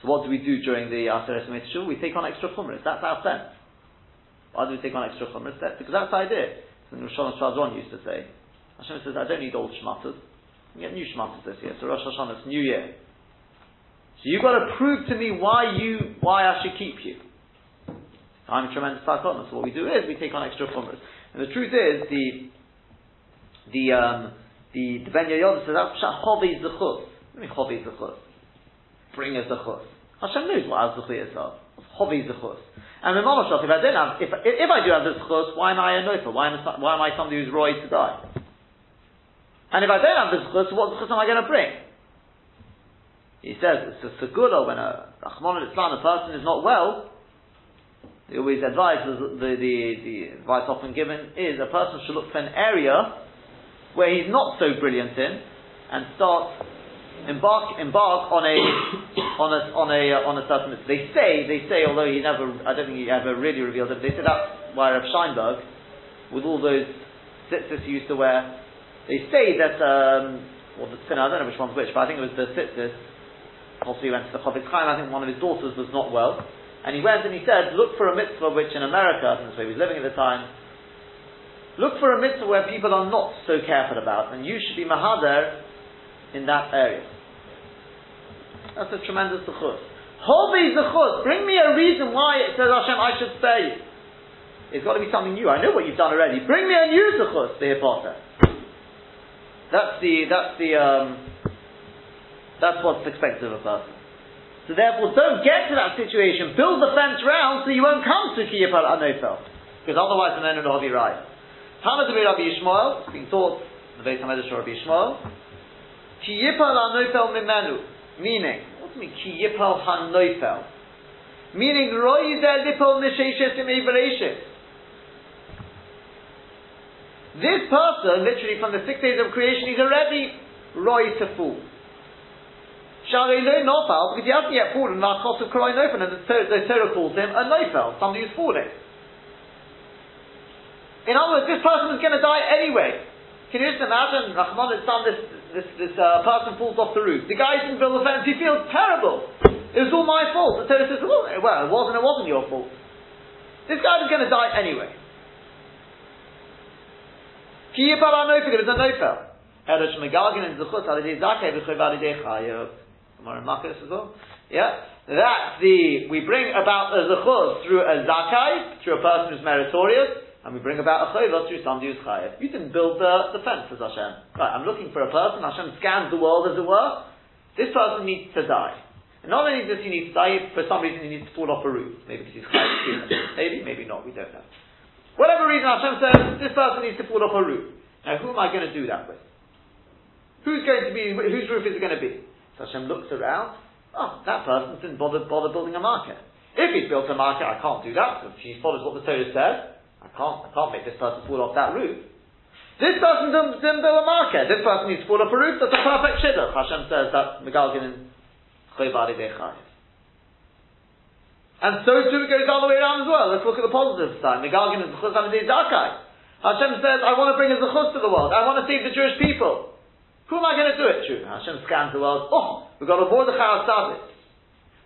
So what do we do during the Aseret Yemei Teshuvah? We take on extra chumras. That's our fence. Why do we take on extra chumras? Because that's the idea. And Rosh Hashanah Sazon used to say, Hashem says, I don't need old shmatas. You get new shmatas this year. So Rosh Hashanah is New Year. So you've got to prove to me why you, why I should keep you. I'm a tremendous psychotic. So what we do is we take on extra chumras. And the truth is, the the um, the, the Ben Yoyod says that's chovei zechus. What do you mean chovei zechus? Bring a zechus. Hashem knows what our zechus are. Chovei zechus. And the Maharaj, if I don't have, if if I do have this zechus, why am I a nofer? Why am I, why am I somebody who's roy to die? And if I don't have this zechus, what zechus am I going to bring? He says it's a segula when a Rahman al-Islam, a person is not well. They always advise, the, the, the advice often given is a person should look for an area where he's not so brilliant in, and start embark embark on a on a on a on a certain. They say they say although he never, I don't think he ever really revealed it, but they said that's why Rav Scheinberg, with all those tzitzis he used to wear, they say that um, well the spinner, I don't know which one's which, but I think it was the tzitzis. Possibly went to the Chofetz Chaim. I think one of his daughters was not well. And he went and he said, look for a mitzvah which in America, since we were living at the time, look for a mitzvah where people are not so careful about, and you should be mahader in that area. That's a tremendous zechus. Hobi zechus, bring me a reason why it says Hashem, I should spare you. It's got to be something new. I know what you've done already. Bring me a new zechus, the hippata. That's the, that's the, um, that's what's expected of a person. So therefore, don't get to that situation. Build the fence round so you won't come to Kiyapal Anofel, because otherwise the men will not be right. Tana de Rabbi Yishmael, it's been taught in the Beit HaMedrash of Rabbi Yishmael, Kiyapal Anofel Mimenu, meaning, what does it mean Kiyapal Hanofel? Meaning, Roy Zelipol Nisheshes Imeibereshes. This person, literally from the six days of creation, is already Roy to fool. Sharei Nofal, because he hasn't yet fallen, and our cost of Koroi Nofal, and the Torah calls him a Nofal, somebody who's falling. In other words, this person is going to die anyway. Can you just imagine, Rahman has done this, this, this uh, person falls off the roof. The guy didn't build the fence, he feels terrible. It was all my fault. The Torah says, well, it wasn't, it wasn't your fault. This guy was going to die anyway. Ki Yipara Nofal, it was a Nofal. Eresh Megagin and Zechut, Alidei Zakeh, V'choy Validei Chayev. Yeah, that's the, we bring about a zechus through a zakai, through a person who's meritorious, and we bring about a chayva through somebody who's chayav. You didn't build the, the fence, says Hashem. Right, I'm looking for a person, Hashem scans the world, as it were. This person needs to die. And not only does he need to die, for some reason he needs to fall off a roof. Maybe because he's chayav. Maybe, maybe not, we don't know. Whatever reason, Hashem says, this person needs to fall off a roof. Now, who am I going to do that with? Who's going to be, whose roof is it going to be? Hashem looks around, oh, that person didn't bother, bother building a market. If he's built a market, I can't do that, because she follows what the Torah says. I can't, I can't make this person fall off that roof. This person didn't, didn't build a market. This person needs to fall off a roof. That's a perfect shidduch. Hashem says that megalgin in chayvari dechayev. And so too it goes all the way around as well. Let's look at the positive side. Megalgin is zechus amidei zakai. Hashem says, I want to bring a zechus to the world. I want to save the Jewish people. Who am I going to do it to? Hashem scans the world. Oh, we've got a Mordechai HaTzadik.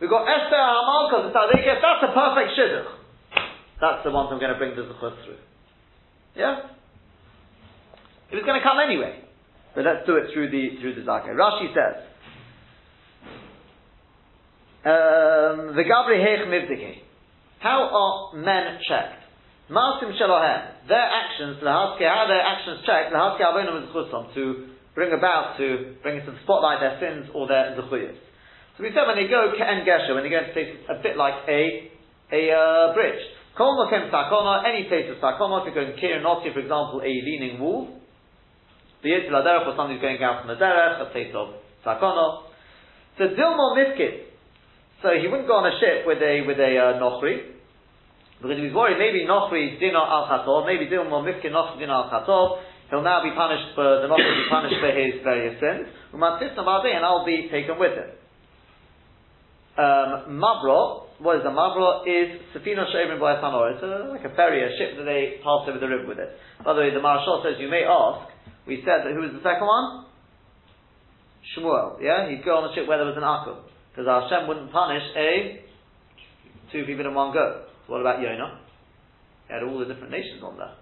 We've got Esther HaMalka, the Tzadikah. That's a perfect shidduch. That's the ones I'm going to bring the zechus through. Yeah? It was going to come anyway. But let's do it through the through the zakah. Rashi says, um, V'gabri heich mivdikei. How are men checked? Masim shelahem. Their actions, how are their actions checked? L'haskei avonim v'zechusam, to bring about, to bring into the spotlight their sins or their zechuyas. So we said when they go ke'en gesher, when they go into places a bit like a a uh, bridge. Kol mokem sakona, any place of sakona, if you're going kirinoti, for example, a leaning wall. B'yetz laderech, or somebody's going out from the derech, a place of sakona. So dilmo mitkit. So he wouldn't go on a ship with a with a uh, nochri, because he was worried maybe nochri dino al chatov, maybe dilmo mitkit nochri dino al chatov. He'll now be punished for, the Noshim will be punished for his various sins. And I'll be taken with him. Um, mabro, what is a mabro? Is Safina Shevim Boya Sanor. It's a, like a ferry, a ship that they pass over the river with it. By the way, the Maharaj says, you may ask, we said that who was the second one? Shmuel, yeah? He'd go on a ship where there was an Akum. Because Hashem wouldn't punish a two people in one go. So what about Yonah? He had all the different nations on there.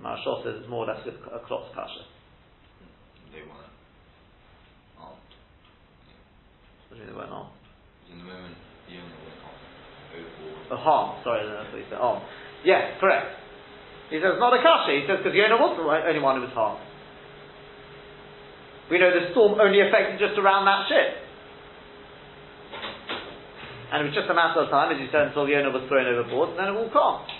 Maharaj says it's more or less a klotz kasha. They want it. Oh. What do you mean they went on? In the moment, the only went on. Oh, harm. Sorry, that's what he said. Harm. Yes, correct. He says it's not a kasha. He says because Yonah was the only one who was harmed. We know the storm only affected just around that ship, and it was just a matter of time, as you said, until Yonah was thrown overboard, and then it all calmed.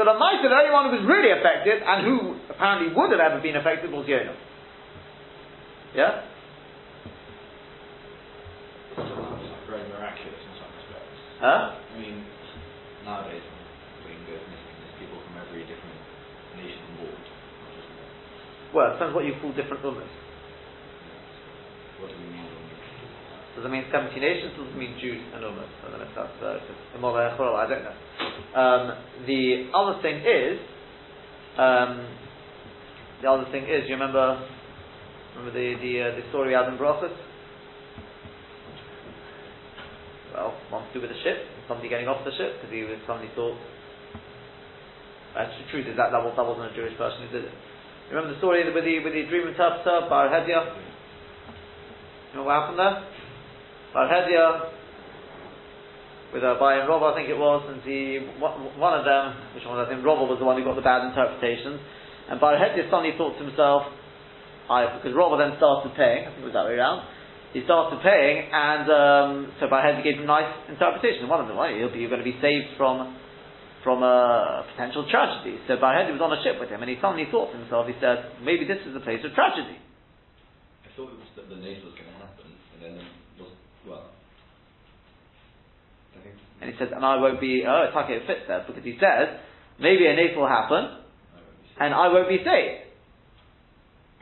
So the mice, the only one who was really affected, and who apparently would have ever been affected, was Yonah. Yeah. It's very miraculous in some respects. Huh? I mean, nowadays we can go missing. There's people from every different nation on board. Well, it depends what you call different illness. What do we mean? Does it mean seventy nations? Does it mean Jews and Ummah? I don't know if that's Immolay Chorah, I don't know. Um, the other thing is, um, the other thing is, you remember, remember the the, uh, the story we had in Brachos? Well, one to do with the ship, somebody getting off the ship because he was somebody thought. Uh, the truth is that that wasn't a Jewish person who did it. You remember the story with the with the dream interpreter, Bar Hedia? You know what happened there? Bar Hedia with a Bai and Rob, I think it was, and he, one of them, which one I think Rob was the one who got the bad interpretations, and Bar Hedia suddenly thought to himself, I, because Rob then started paying, I think it was that way around, he started paying, and um, so Bar Hedia gave him nice interpretation. One of them, well, you'll be, you're going to be saved from from a potential tragedy. So Bar Hedia was on a ship with him, and he suddenly thought to himself, he said, maybe this is the place of tragedy. I thought it was that the nation was going to happen, and then it was, well, I think. And he said, and I won't be, oh, it's okay, it fits there, because he says, maybe a natal will happen, I and I won't be saved.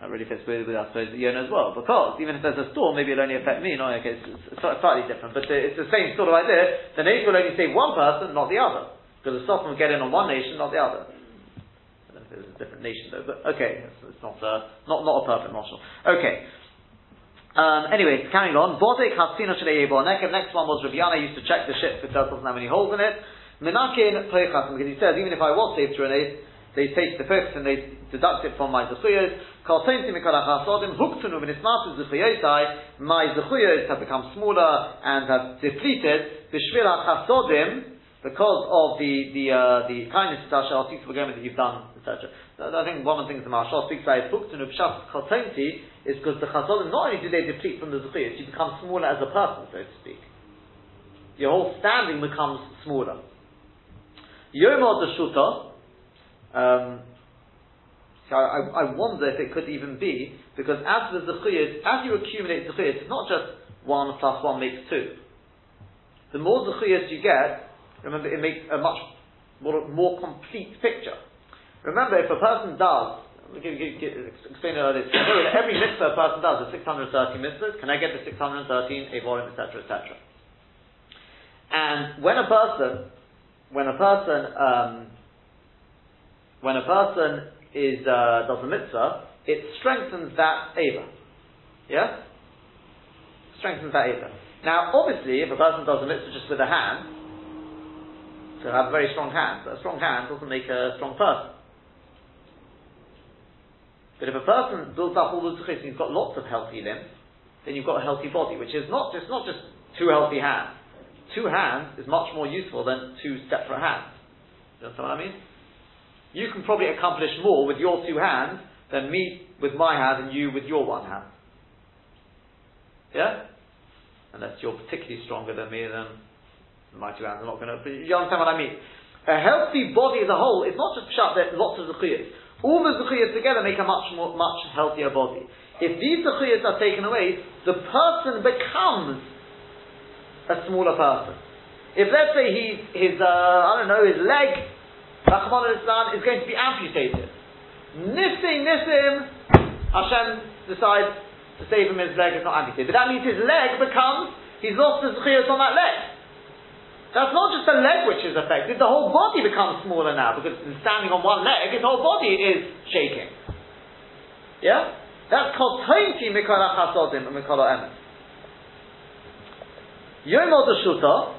That really fits with, with I suppose, Yonah as well, because even if there's a storm, maybe it'll only affect me, no, okay, it's, it's slightly different, but it's the same sort of idea, the natal will only save one person, not the other, because the Satan will get in on one nation, not the other. It was a different nation though, but okay, it's, it's not, uh, not not a perfect marshal. Okay. Um, anyway, carrying on. Next one was Raviana used to check the ship because that doesn't have any holes in it. Menakin Plechasim, because he says even if I was saved through an ace, they take the fifth and they deduct it from my zechuyos. My zechuyos have become smaller and have depleted. Because of the the uh, the kindness of Tasha, I'll speak to the that you've done, et cetera. I think one of the things the Maharshal speaks about is because the Chasodim, not only do they deplete from the Zechiyot, you become smaller as a person, so to speak. Your whole standing becomes smaller. Yomar Deshuta, um, I, I wonder if it could even be, because as the Zechiyot, as you accumulate Zechiyot, it's not just one plus one makes two. The more Zechiyot you get, remember, it makes a much more, more complete picture. Remember, if a person does, give, give, give, explain it earlier, every mitzvah a person does is six hundred thirteen mitzvahs. Can I get the six hundred thirteen, evorim, et cetera, et cetera? And when a person, when a person, um, when a person is uh, does a mitzvah, it strengthens that eva. Yeah, strengthens that eva. Now, obviously, if a person does a mitzvah just with a hand, to have a very strong hand, but a strong hand doesn't make a strong person. But if a person builds up all the tzichis and he's got lots of healthy limbs, then you've got a healthy body, which is not just not just two healthy hands. Two hands is much more useful than two separate hands. You understand what I mean? You can probably accomplish more with your two hands than me with my hand and you with your one hand. Yeah? Unless you're particularly stronger than me, then my two hands are not going to. But you understand what I mean? A healthy body as a whole is not just pshat that lots of zechiyos. All the zechiyos together make a much more, much healthier body. If these zechiyos are taken away, the person becomes a smaller person. If let's say he, his uh, I don't know his leg, Rahman al-Islam, is going to be amputated, nissing nissim, Hashem decides to save him. His leg is not amputated, but that means his leg becomes. He's lost the zechiyos on that leg. That's not just the leg which is affected, the whole body becomes smaller now, because standing on one leg, his whole body is shaking. Yeah? That's called Tainti Mikala Chasodim and Mikala Emes. Yomod Shuta,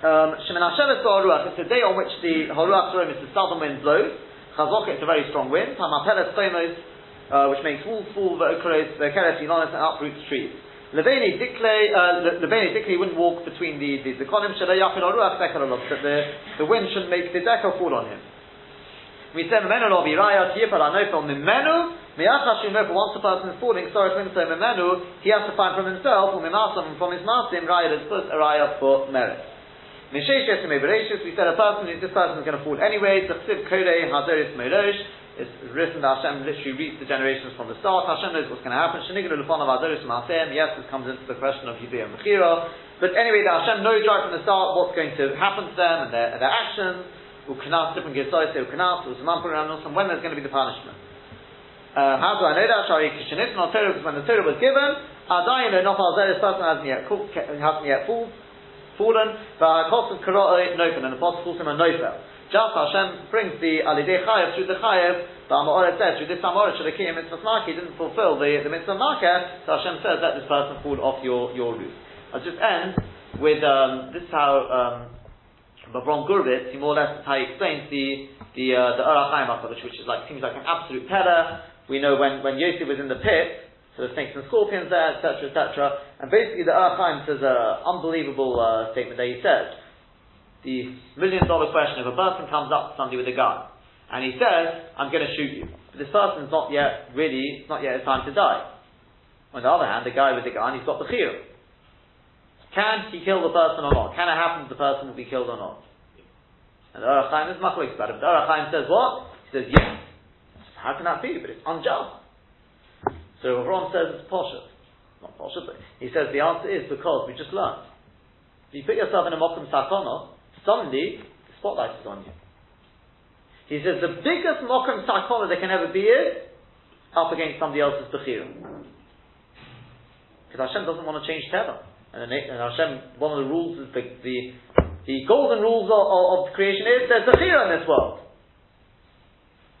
Um, it's a day on which the Horuach Sarim is the southern wind blows. Chazok, it's a very strong wind. Hamapeles Tomos, Uh, which makes wool fall, ve'okros, ve'keres, yinonis, and uproots trees. Leveni diklei, uh, leveni diklei wouldn't walk between the the konim, shelo yachil haruach dekel alav, that the the wind shouldn't make the dekel fall on him. We say memenu lo viraya tiyipal anofel memenu miyachas shumofel. Once the person is falling, sorry to say memenu, he has to find from himself or mimasam from his masim raya l'tzvus a raya for merit. Mishesh yesimei bereishis. We said a person, this person is going to fall anyway. The chesiv kodei hazoris merosh. It's written that Hashem literally reads the generations from the start. Hashem knows what's going to happen. Shenignu l'fanav adoros ma'asem. Yes, this comes into the question of Yudei and Mechira. But anyway, that Hashem knows right from the start what's going to happen to them and their, their actions. U'knas different gesayis u'knas u'zaman puranos, and when there's going to be the punishment. Uh, how do I know that? Shari kishenit not Torah, because when the Torah was given, adayin lo nafal zeres, person hasn't yet hasn't yet fallen. V'ha'kosav kara'oi nofel, and the apostle calls him a nofel. Just Hashem brings the alidei chayev through the chayev, the Amorah says, through this Amorah, Shalakiyah mitzvah maki, didn't fulfill the, the mitzvah maki, so Hashem says, let this person fall off your, your roof. I'll just end with, um, this is how, um, Bavron Gurvitz, he more or less, how he explains the, the, uh, the Orach Chaim Hakadosh, which is like, seems like an absolute teler. We know when, when Yosef was in the pit, so there's snakes and scorpions there, et cetera, et cetera. And basically the Orach Chaim says an unbelievable, uh, statement that he says. The million dollar question: if a person comes up to somebody with a gun and he says, "I'm going to shoot you," but this person's not yet really, it's not yet his time to die. On the other hand, the guy with the gun, he's got the bechira. Can he kill the person or not? Can it happen that the person will be killed or not? And the Orach Chaim is machlokes about it. But the Orach Chaim says what? He says yes. How can that be? But it's unjust. So Ron says it's poshut, not poshut, but he says the answer is because we just learned. If you put yourself in a mokum sakana, suddenly, the spotlight is on you. He says, the biggest mokum sakana there can ever be is up against somebody else's bechira. Because Hashem doesn't want to change tether. And, and Hashem, one of the rules is the, the, the golden rules of, of, of creation is there's bechira in this world.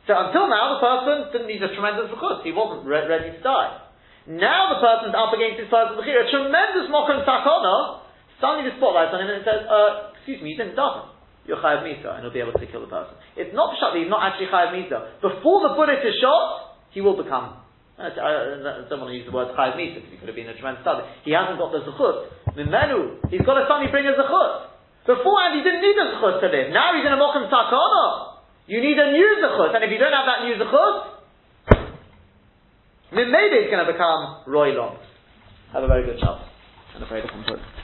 So until now, the person didn't need a tremendous bechus. He wasn't re- ready to die. Now the person's up against his person's bechira. A tremendous mokum sakana. Suddenly the spotlight's on him and it says, uh, excuse me, you didn't daven. You're chayav misa, and he'll be able to kill the person. It's not pshat that he's not actually chayav misa. Before the bullet is shot, he will become, I don't want to use the word chayav misa, because he could have been a tremendous study. He hasn't got the zechut. Mimenu, he's got to suddenly bring a zechut. Beforehand, he didn't need a zechut to live. Now he's in a mokum sakana. You need a new zechut, and if you don't have that new zechut, then maybe he's going to become roilon. Have a very good Shabbos. And a very different book.